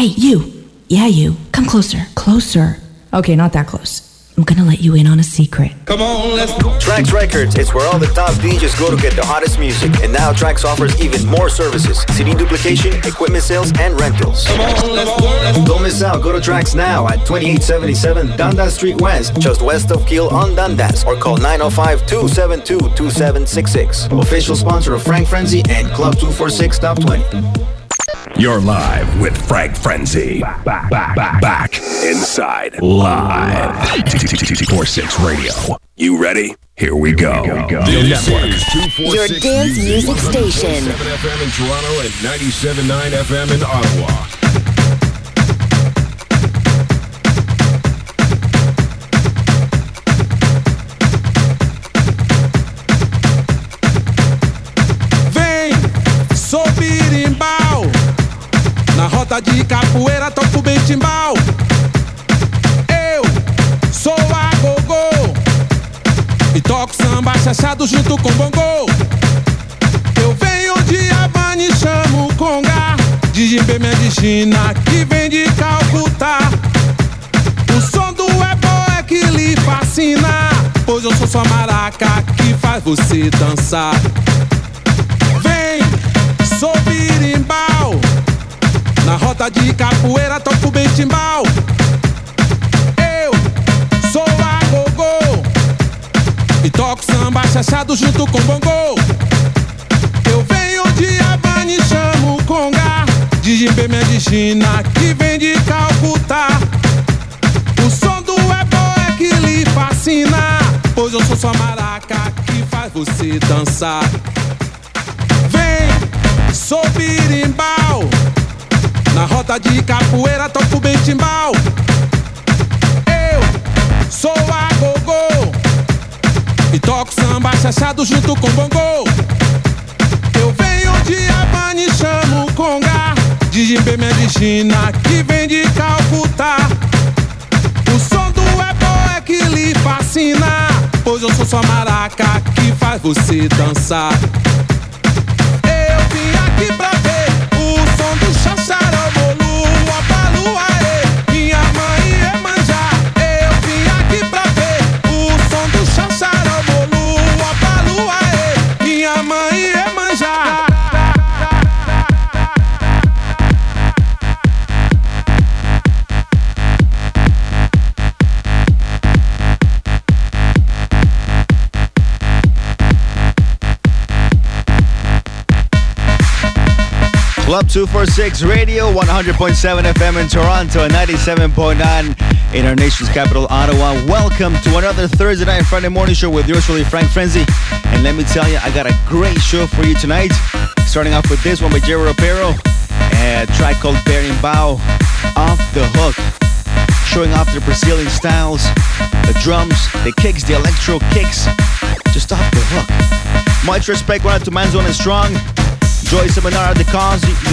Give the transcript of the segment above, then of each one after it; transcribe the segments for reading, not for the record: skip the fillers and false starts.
Hey, you. Yeah, you. Come closer. Closer. Okay, not that close. I'm gonna let you in on a secret. Come on, let's go. Trax Records, it's where all the top DJs go to get the hottest music. And now Trax offers even more services. CD duplication, equipment sales, and rentals. Come on, let's go. Don't miss out. Go to Trax now at 2877 Dundas Street West, just west of Kiel on Dundas. Or call 905-272-2766. Official sponsor of Frank Frenzy and Club 246 Top 20. You're live with Frank Frenzy. Back inside. Live. 246 Radio. You ready? Here we go. The network. Your dance music station. 97.7 FM in Toronto and 97.9 FM in Ottawa. Rota de capoeira, toco bem timbal. Eu sou a gogô e toco samba chachado junto com bongô. Eu venho de Havana e chamo conga de jimbê minha de China que vem de Calcutá. O som do ebó é que lhe fascina, pois eu sou sua maraca que faz você dançar. Vem, sou berimbau. Na rota de capoeira toco bem timbal. Eu sou a gogô e toco samba chachado junto com bongô. Eu venho de Havana e chamo conga de jimbê minha de China que vem de Calcutá. O som do ebó é que lhe fascina, pois eu sou sua maraca que faz você dançar. Vem, sou berimbau. Na rota de capoeira toco bem timbal. Eu sou a gogô e toco samba chachado junto com bongô. Eu venho de Havana e chamo conga de jimbê minha de China que vem de Calcutá. O som do ebó é que lhe fascina, pois eu sou sua maraca que faz você dançar. Eu vim aqui pra ver o som do chachado. Club 246 Radio, 100.7 FM in Toronto and 97.9 in our nation's capital, Ottawa. Welcome to another Thursday night and Friday morning show with yours truly, Frank Frenzy. And let me tell you, I got a great show for you tonight. Starting off with this one by Jerry Rappero, a track called Berimbau Bow Off the Hook. Showing off their Brazilian styles, the drums, the kicks, the electro kicks. Just off the hook. Much respect right out to Manzo and Strong. Joy Seminar at the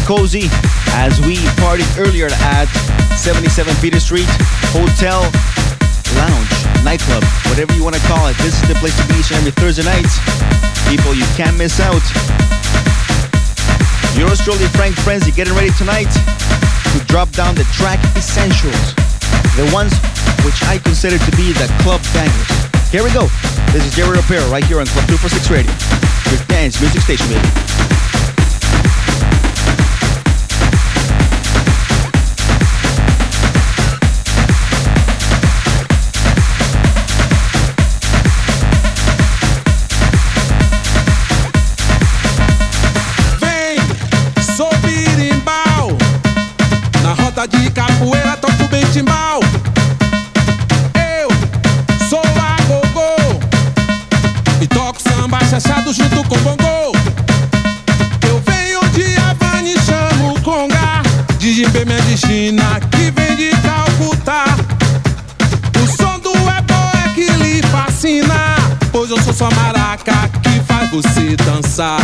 Cozy as we partied earlier at 77 Peter Street Hotel Lounge Nightclub, whatever you want to call it. This is the place to be each and every Thursday night. People, you can't miss out. Yours truly, Frank Frenzy, getting ready tonight to drop down the track essentials, the ones which I consider to be the club bangers. Here we go. This is Jerry Rappero right here on Club 246 Radio, your dance music station, baby. De capoeira toco bem timbal. Eu sou a gogô e toco samba chachado junto com bongô. Eu venho de Havana e chamo conga de jimbê minha de China que vem de Calcutá. O som do ebó é que lhe fascina, pois eu sou sua maraca que faz você dançar.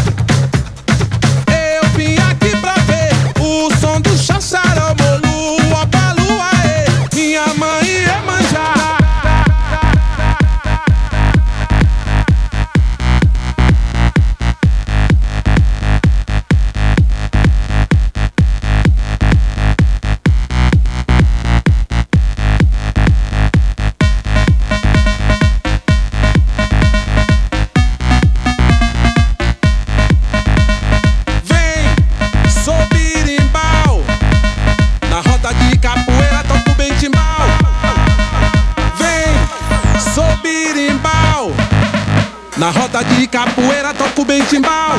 Eu vim aqui pra ver o som do chacharomolu. Na roda de capoeira toco bem timbal.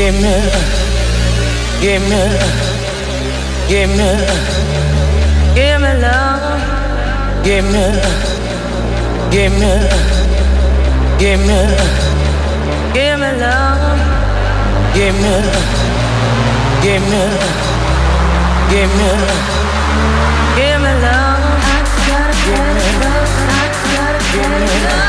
Give me love, give me love, give me love, give me love, give me love, give me love, give me love, give me love, give me love, give me love, give me love, give me love. I gotta get love, I gotta get love.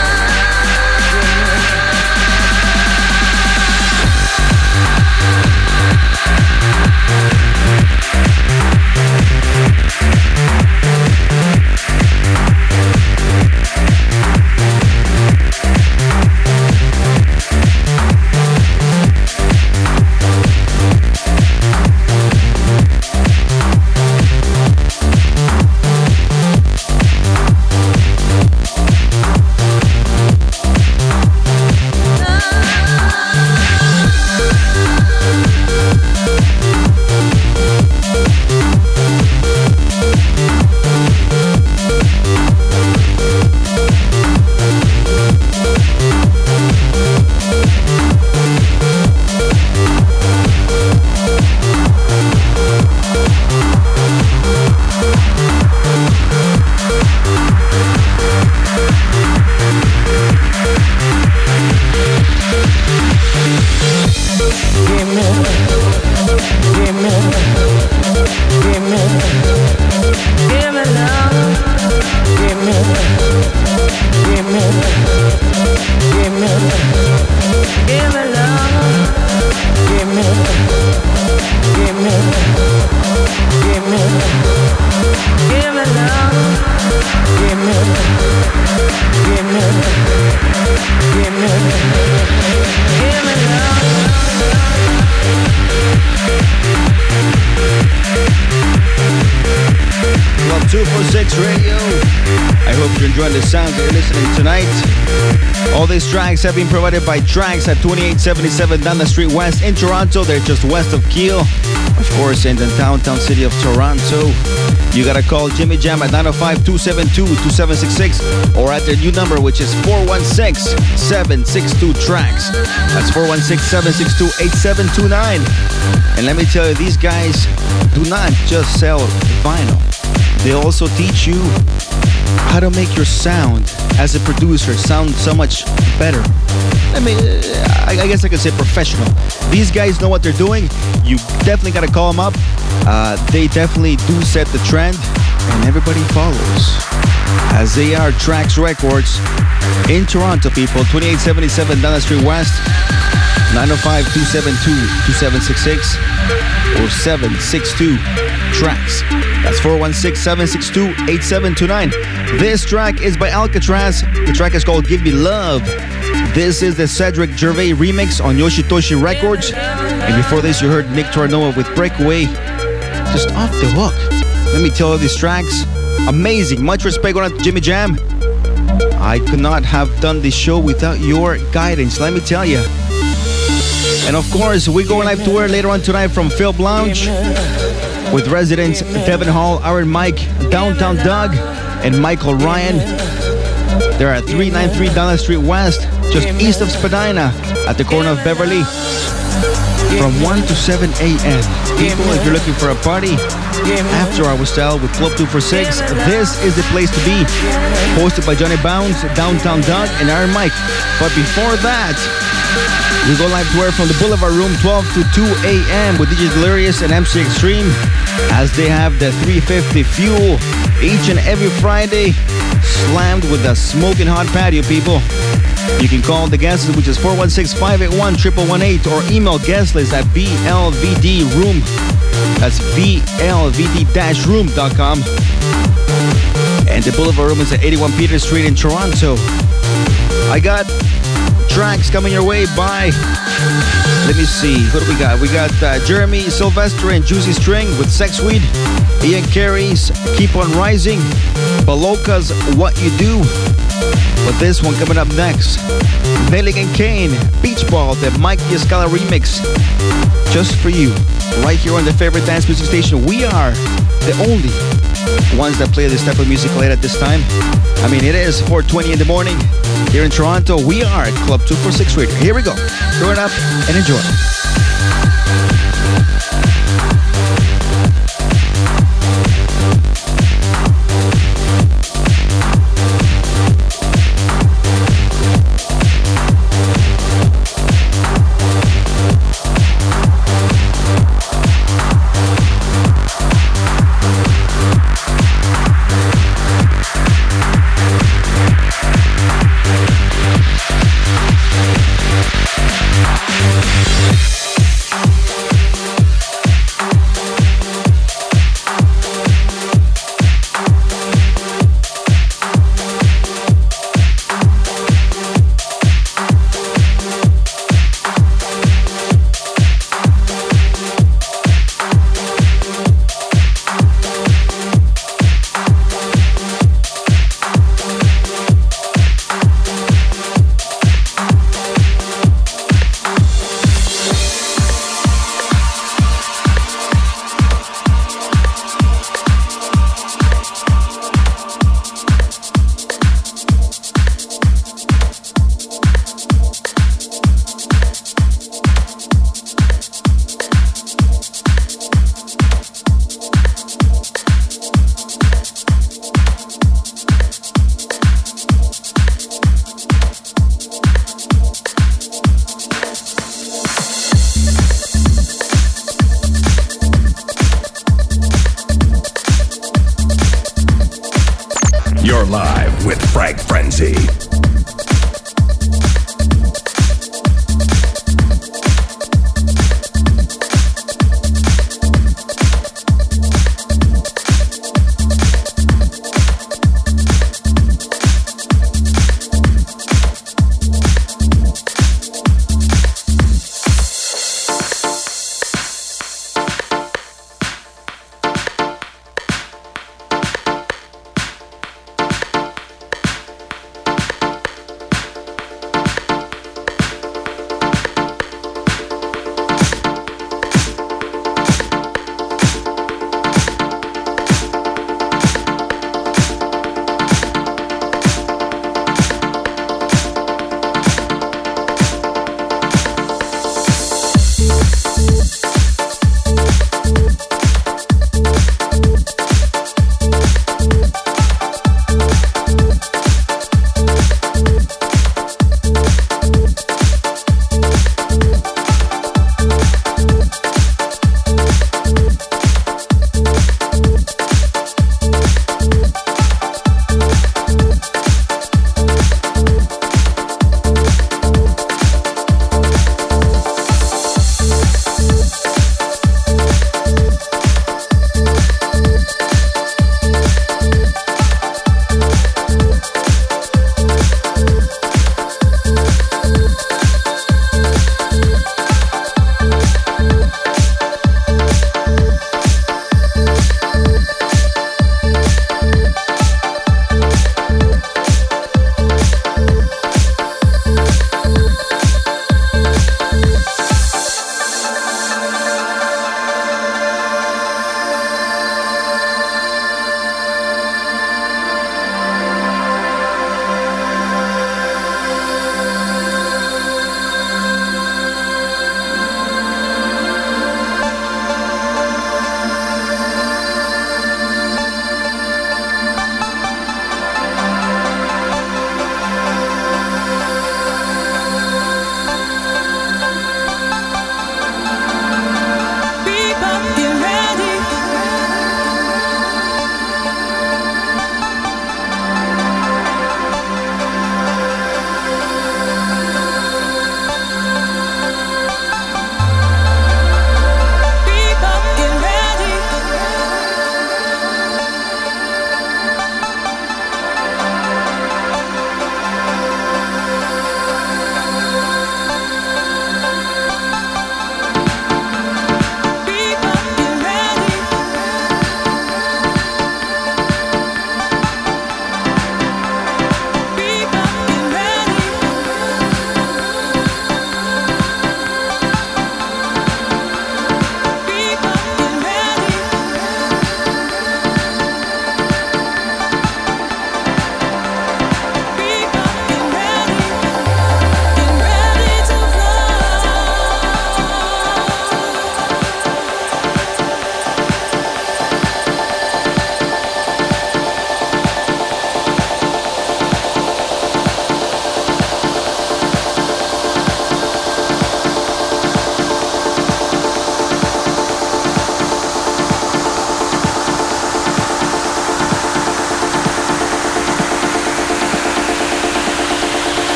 Tracks have been provided by Trax at 2877 Dundas Street West in Toronto. They're just west of Kiel, of course, in the downtown city of Toronto. You gotta call Jimmy Jam at 905-272-2766 or at their new number, which is 416-762-TRAX. That's 416-762-8729. And let me tell you, these guys do not just sell vinyl. They also teach you how to make your sound as a producer sound so much better. I mean, I guess I could say professional. These guys know what they're doing. You definitely gotta call them up. They definitely do set the trend, and everybody follows, as they are Trax Records in Toronto, people. 2877 Dundas Street West, 905-272-2766 or 762-TRAX. That's 416-762-8729. This track is by Alcatraz. The track is called Give Me Love. This is the Cedric Gervais remix on Yoshitoshi Records. And before this, you heard Nick Tornoa with Breakaway. Just off the hook. Let me tell you, these tracks, amazing. Much respect going out to Jimmy Jam. I could not have done this show without your guidance, let me tell you. And of course, we go live to air later on tonight from Phil Blanche with residents Devin Hall, Iron Mike, Downtown Doug, and Michael Ryan. They're at 393 Dallas Street West, just east of Spadina, at the corner of Beverly, from 1 to 7 a.m. People, if you're looking for a party, after our style with Club 246, this is the place to be. Hosted by Johnny Bounce, Downtown Doug, and Iron Mike. But before that, we go live to air from the Boulevard Room 12 to 2 a.m. with DJ Delirious and MC Extreme, as they have the 350 Fuel each and every Friday, slammed with a smoking hot patio, people. You can call the guest list, which is 416-581-1118, or email guest list at blvdroom. That's blvd-room.com. And the Boulevard Room is at 81 Peter Street in Toronto. I got tracks coming your way by, let me see, what do we got? We got Jeremy Sylvester and Juicy String with Sexweed, Ian Carey's Keep On Rising, Baloka's What You Do, but this one coming up next, Malik and Kane, Beach Ball, the Mike D'Escala remix, just for you, right here on the favorite dance music station. We are the only ones that play this type of music late at this time. I mean, it is 4:20 in the morning here in Toronto. We are at Club 246 Radio. Here we go. Throw it up and enjoy. Frank Frenzy.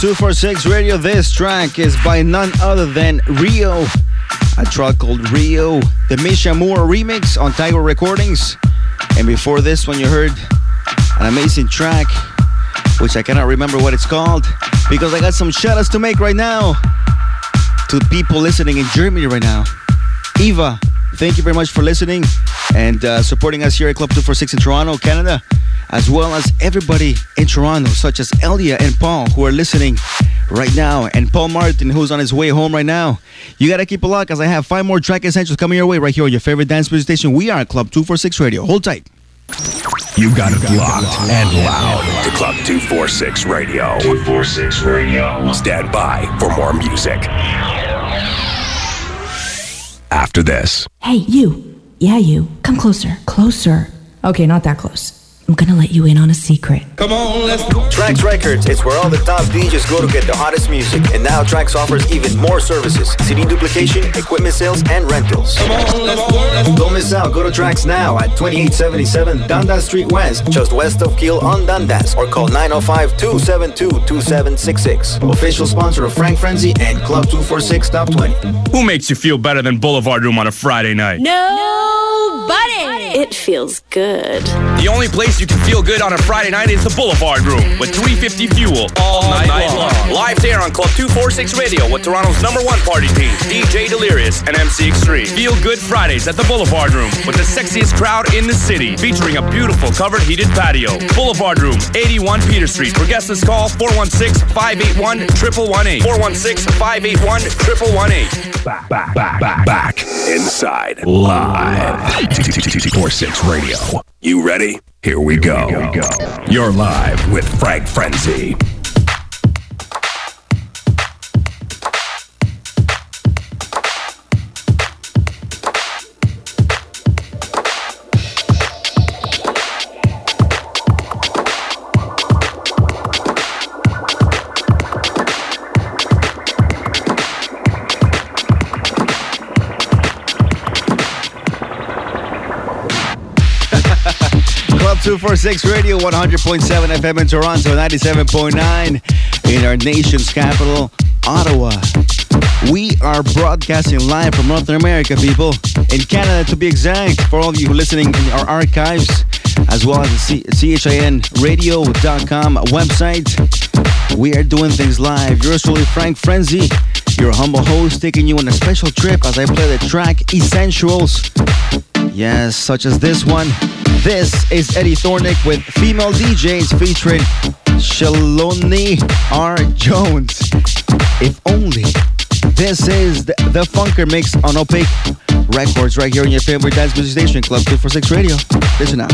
246 Radio. This track is by none other than Rio, a track called Rio, the Misha Moore remix on Tiger Recordings. And before this one you heard an amazing track, which I cannot remember what it's called, because I got some shoutouts to make right now to people listening in Germany right now. Eva, thank you very much for listening and supporting us here at Club 246 in Toronto, Canada, as well as everybody in Toronto, such as Elia and Paul, who are listening right now, and Paul Martin, who's on his way home right now. You gotta keep a lock, because I have 5 more track essentials coming your way right here on your favorite dance music station. We are at Club 246 Radio. Hold tight. You got it locked and loud to Club 246 Radio. 246 Radio. Stand by for more music after this. Hey, you. Yeah, you. Come closer. Okay, not that close. I'm gonna let you in on a secret. Come on, let's go. Trax Records, it's where all the top DJs go to get the hottest music. And now Trax offers even more services: CD duplication, equipment sales, and rentals. Come on, let's go. Don't miss out. Go to Trax now at 2877 Dundas Street West, just west of Kiel on Dundas, or call 905-272-2766. Official sponsor of Frank Frenzy and Club 246 Top 20. Who makes you feel better than Boulevard Room on a Friday night? Nobody! It feels good. The only place you can feel good on a Friday night is the Boulevard Room with 350 Fuel all night long. Live there on Club 246 Radio with Toronto's #1 party team, DJ Delirious and MC Extreme. Feel Good Fridays at the Boulevard Room with the sexiest crowd in the city, featuring a beautiful covered heated patio. Boulevard Room, 81 Peter Street. For guests, call 416-581-1118. 416-581-1118. Back. Inside. Live. 246 Radio. You ready? Here we go. You're live with Frank Frenzy. Club 246 Radio, 100.7 FM in Toronto, 97.9 in our nation's capital, Ottawa. We are broadcasting live from North America, people, in Canada to be exact, for all of you listening in our archives, as well as the CHINradio.com website. We are doing things live. Yours truly, Frank Frenzy, your humble host, taking you on a special trip as I play the track Essentials. Yes, such as this one. This is Eddie Thornick with Female DJs featuring Shalonie R. Jones. If Only. This is the Funker Mix on Opaque Records right here on your favorite dance music station, Club 246 Radio. Listen up.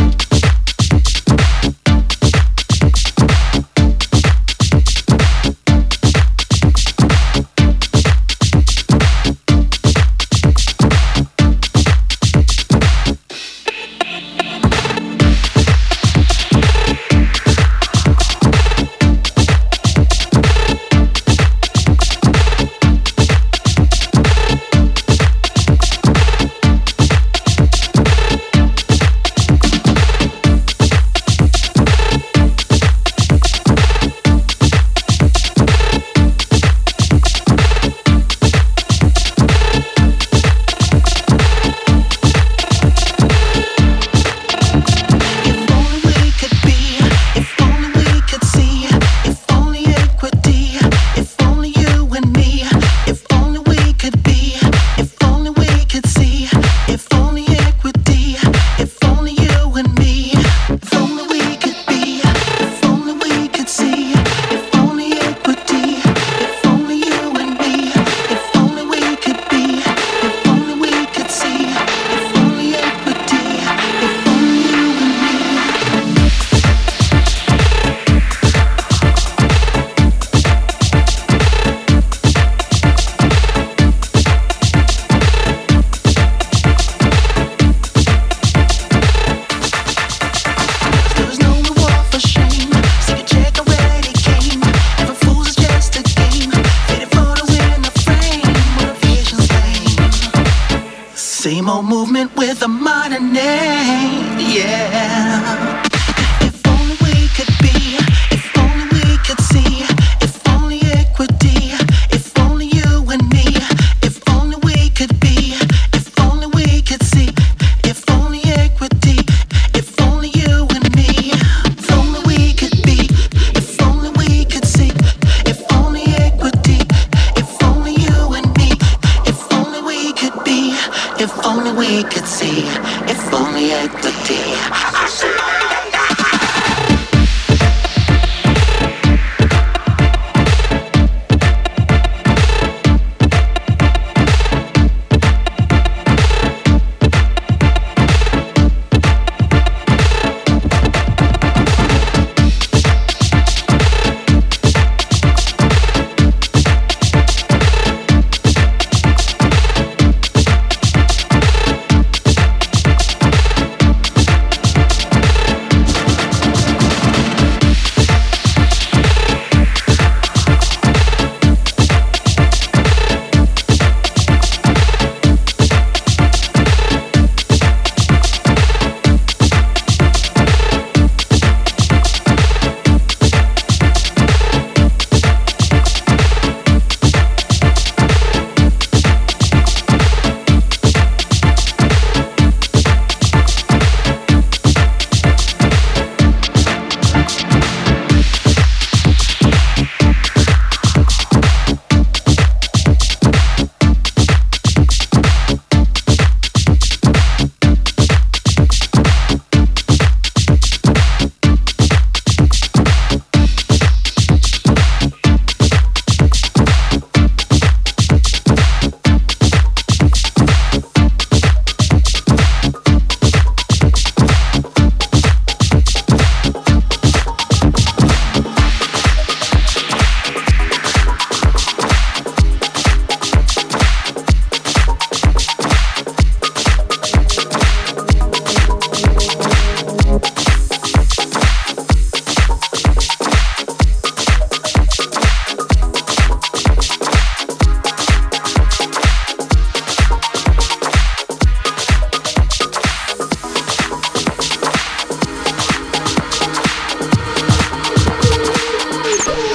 If only we could see, if only I could see.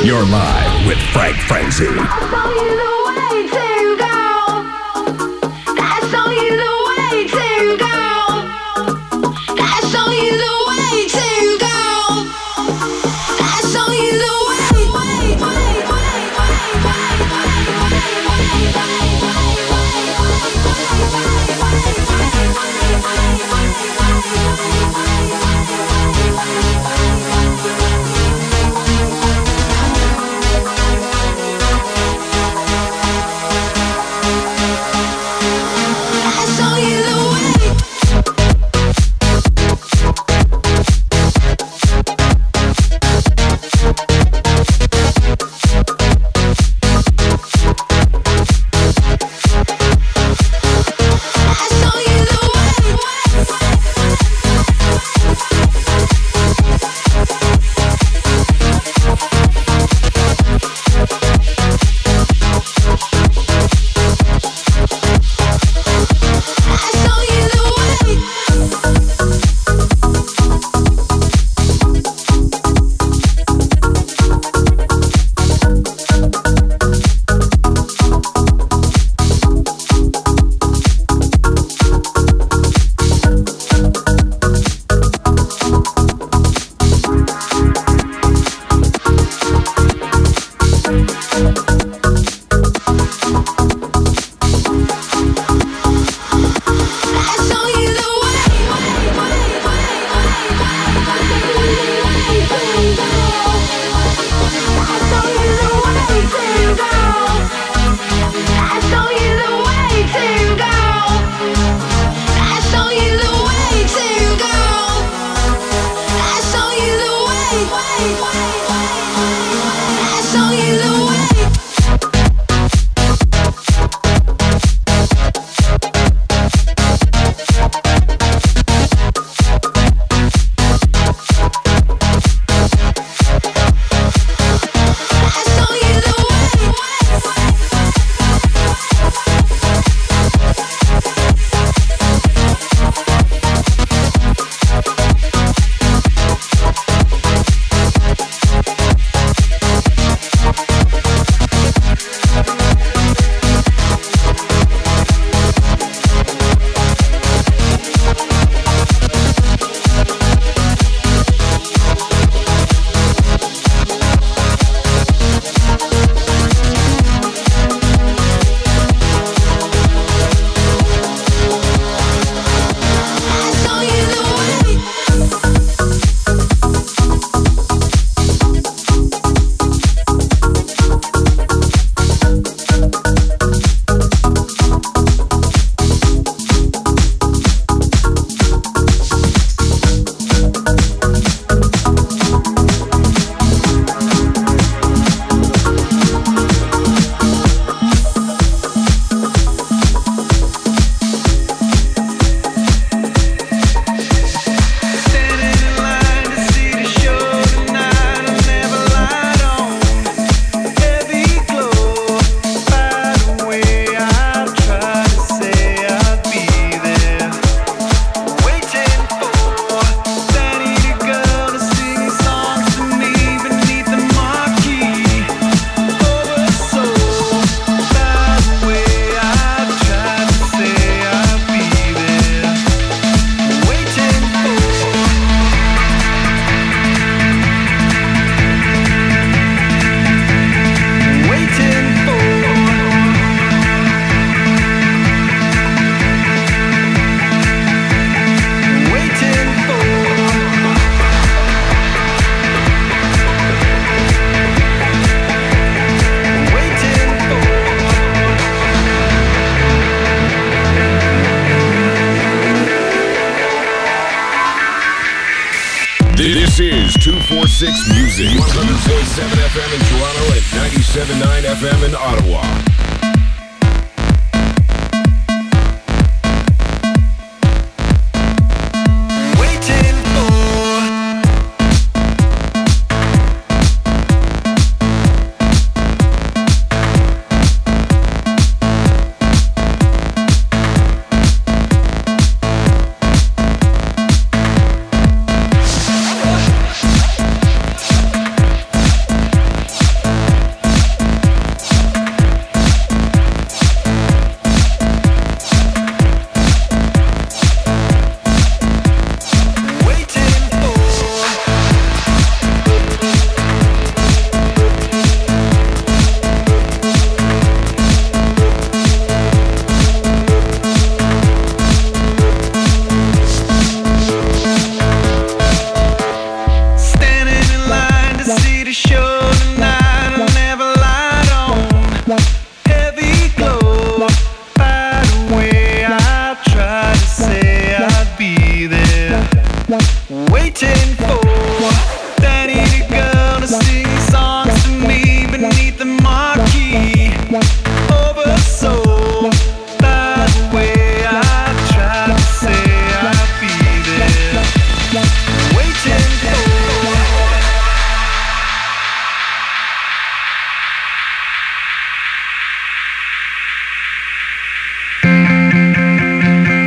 You're live with Frank Frenzy.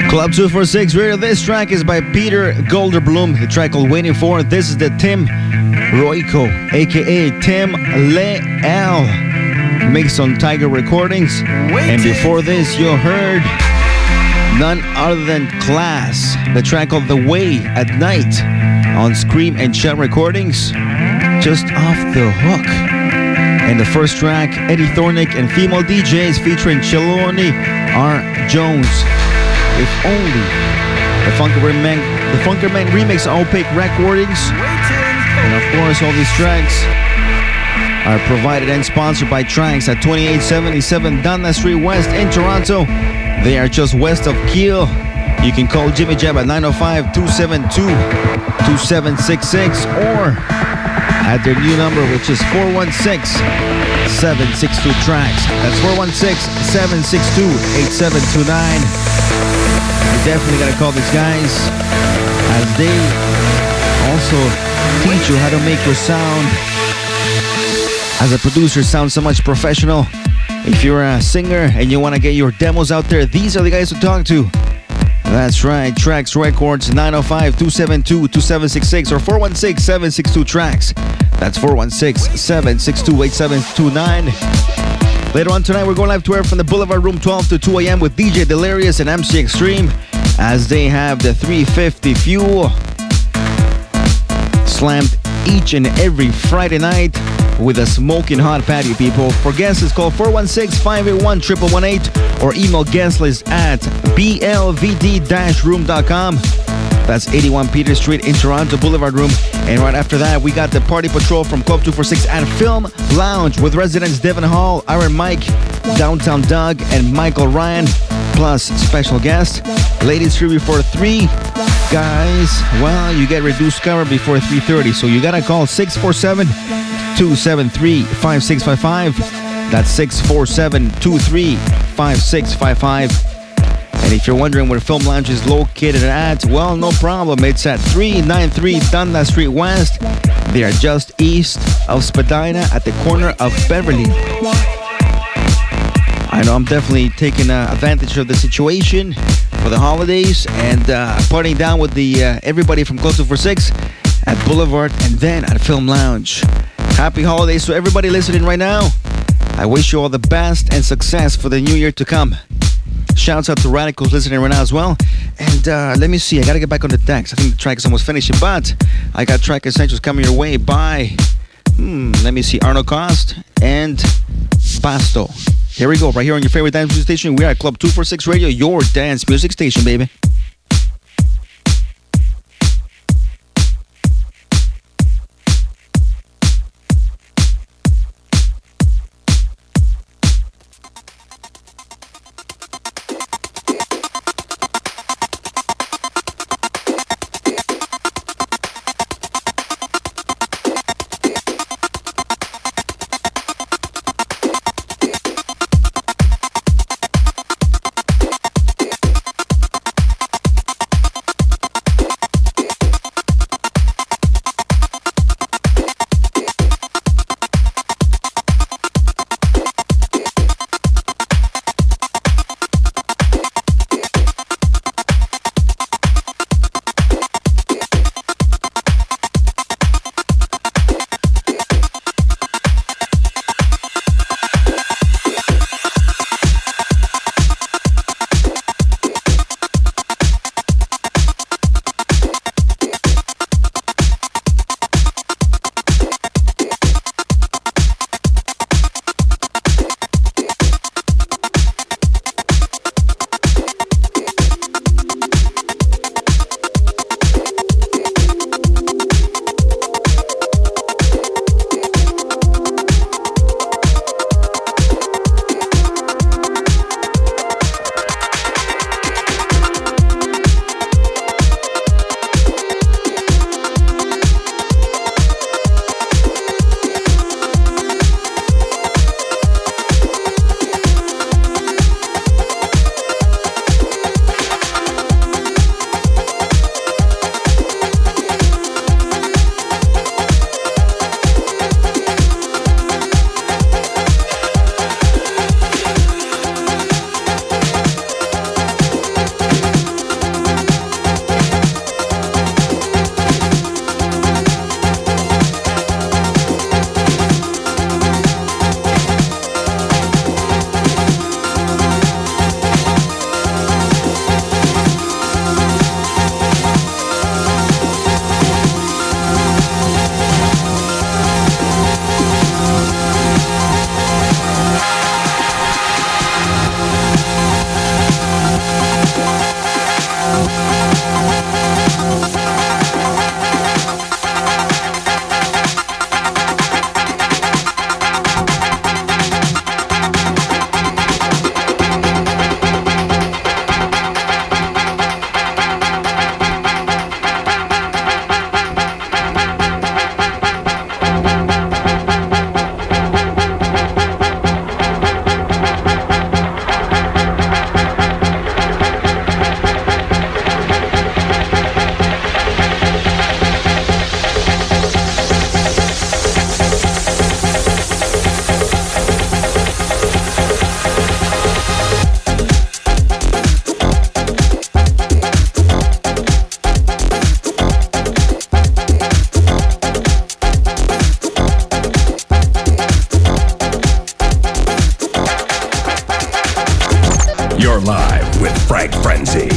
Club 246 Radio. This track is by Peter Golderblum. The track called Waiting For. This is the Tim Royko, aka Tim Leal, mixed on Tiger Recordings. And before this, you heard none other than Class. The track called The Way at Night on Scream and Shut Recordings. Just Off the Hook. And the first track, Eddie Thornick and female DJs featuring Shalonie R. Jones. If Only, the Funker Man remix on Opaque Recordings. And of course, all these tracks are provided and sponsored by Trax at 2877 Dundas Street West in Toronto. They are just west of Kiel. You can call Jimmy Jab at 905-272-2766 or at their new number, which is 416-762-TRAX. That's 416-762-8729. You definitely gotta call these guys, as they also teach you how to make your sound as a producer sound so much professional. If you're a singer and you want to get your demos out there, these are the guys to talk to. That's right, Trax Records, 905-272-2766 or 416-762-TRAX. That's 416-762-8729. Later on tonight, we're going live to air from the Boulevard Room 12 to 2 a.m. with DJ Delirious and MC Extreme as they have the 350 Fuel slammed each and every Friday night with a smoking hot patty, people. For guests, it's called 416-581-1118 or email guest list at blvd-room.com. That's 81 Peter Street in Toronto, Boulevard Room. And right after that, we got the Party Patrol from Club 246 and Film Lounge with residents Devin Hall, Iron Mike, Downtown Doug, and Michael Ryan, plus special guest. Ladies free before 3. Guys, well, you get reduced cover before 3:30, so you got to call 647-273-5655. That's 647-273-5655. And if you're wondering where Film Lounge is located at, well, no problem. It's at 393 Dundas Street West. They are just east of Spadina at the corner of Beverly. I know I'm definitely taking advantage of the situation for the holidays and partying down with everybody from Club 246 at Boulevard and then at Film Lounge. Happy holidays to everybody listening right now. I wish you all the best and success for the new year to come. Shouts out to Radicals listening right now as well. And let me see, I gotta get back on the decks. I think the track is almost finished, but I got track essentials coming your way by let me see, Arno Cost and Basto. Here we go, right here on your favorite dance music station. We are at Club 246 Radio, your dance music station, baby. Frank Frenzy.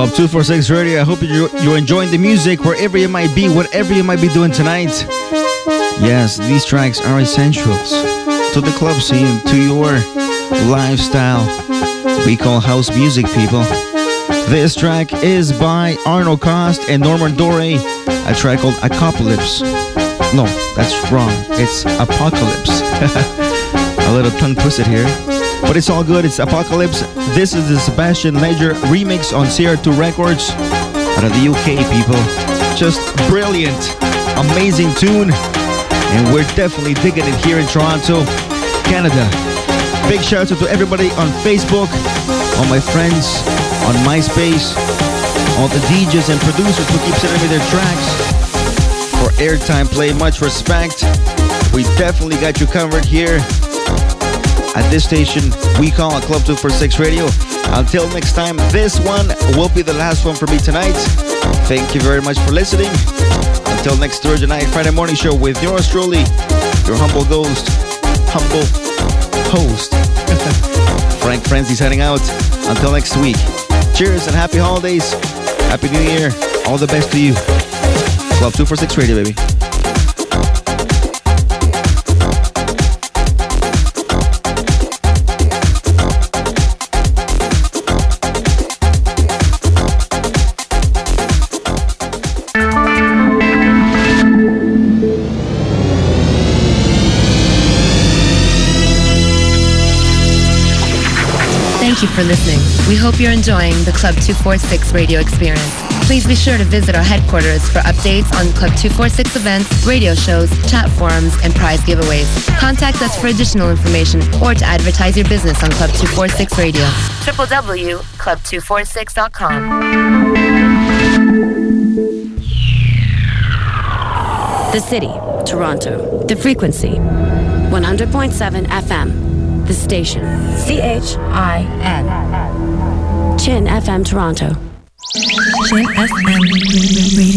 Club 246 Radio. I hope you're enjoying the music wherever you might be, whatever you might be doing tonight. Yes, these tracks are essentials to the club scene, to your lifestyle. We call house music, people. This track is by Arno Cost and Norman Doré, a track called Acopalypse. No, that's wrong. It's Apocalypse. A little tongue twisted here. But it's all good, it's Apocalypse. This is the Sebastian Ledger remix on CR2 Records out of the UK, people. Just brilliant, amazing tune. And we're definitely digging it here in Toronto, Canada. Big shout out to everybody on Facebook, all my friends, on MySpace, all the DJs and producers who keep sending me their tracks for airtime play. Much respect. We definitely got you covered here. At this station, we call it Club 246 Radio. Until next time, this one will be the last one for me tonight. Thank you very much for listening. Until next Thursday night, Friday morning show with yours truly, your humble host, Frank Frenzy's heading out. Until next week, cheers and happy holidays. Happy New Year. All the best to you. Club 246 Radio, baby. For listening. We hope you're enjoying the Club 246 Radio experience. Please be sure to visit our headquarters for updates on Club 246 events, radio shows, chat forums, and prize giveaways. Contact us for additional information or to advertise your business on Club 246 Radio. www.club246.com. The City, Toronto. The Frequency, 100.7 FM. The station. CHIN. CHIN FM Toronto. CHIN FM.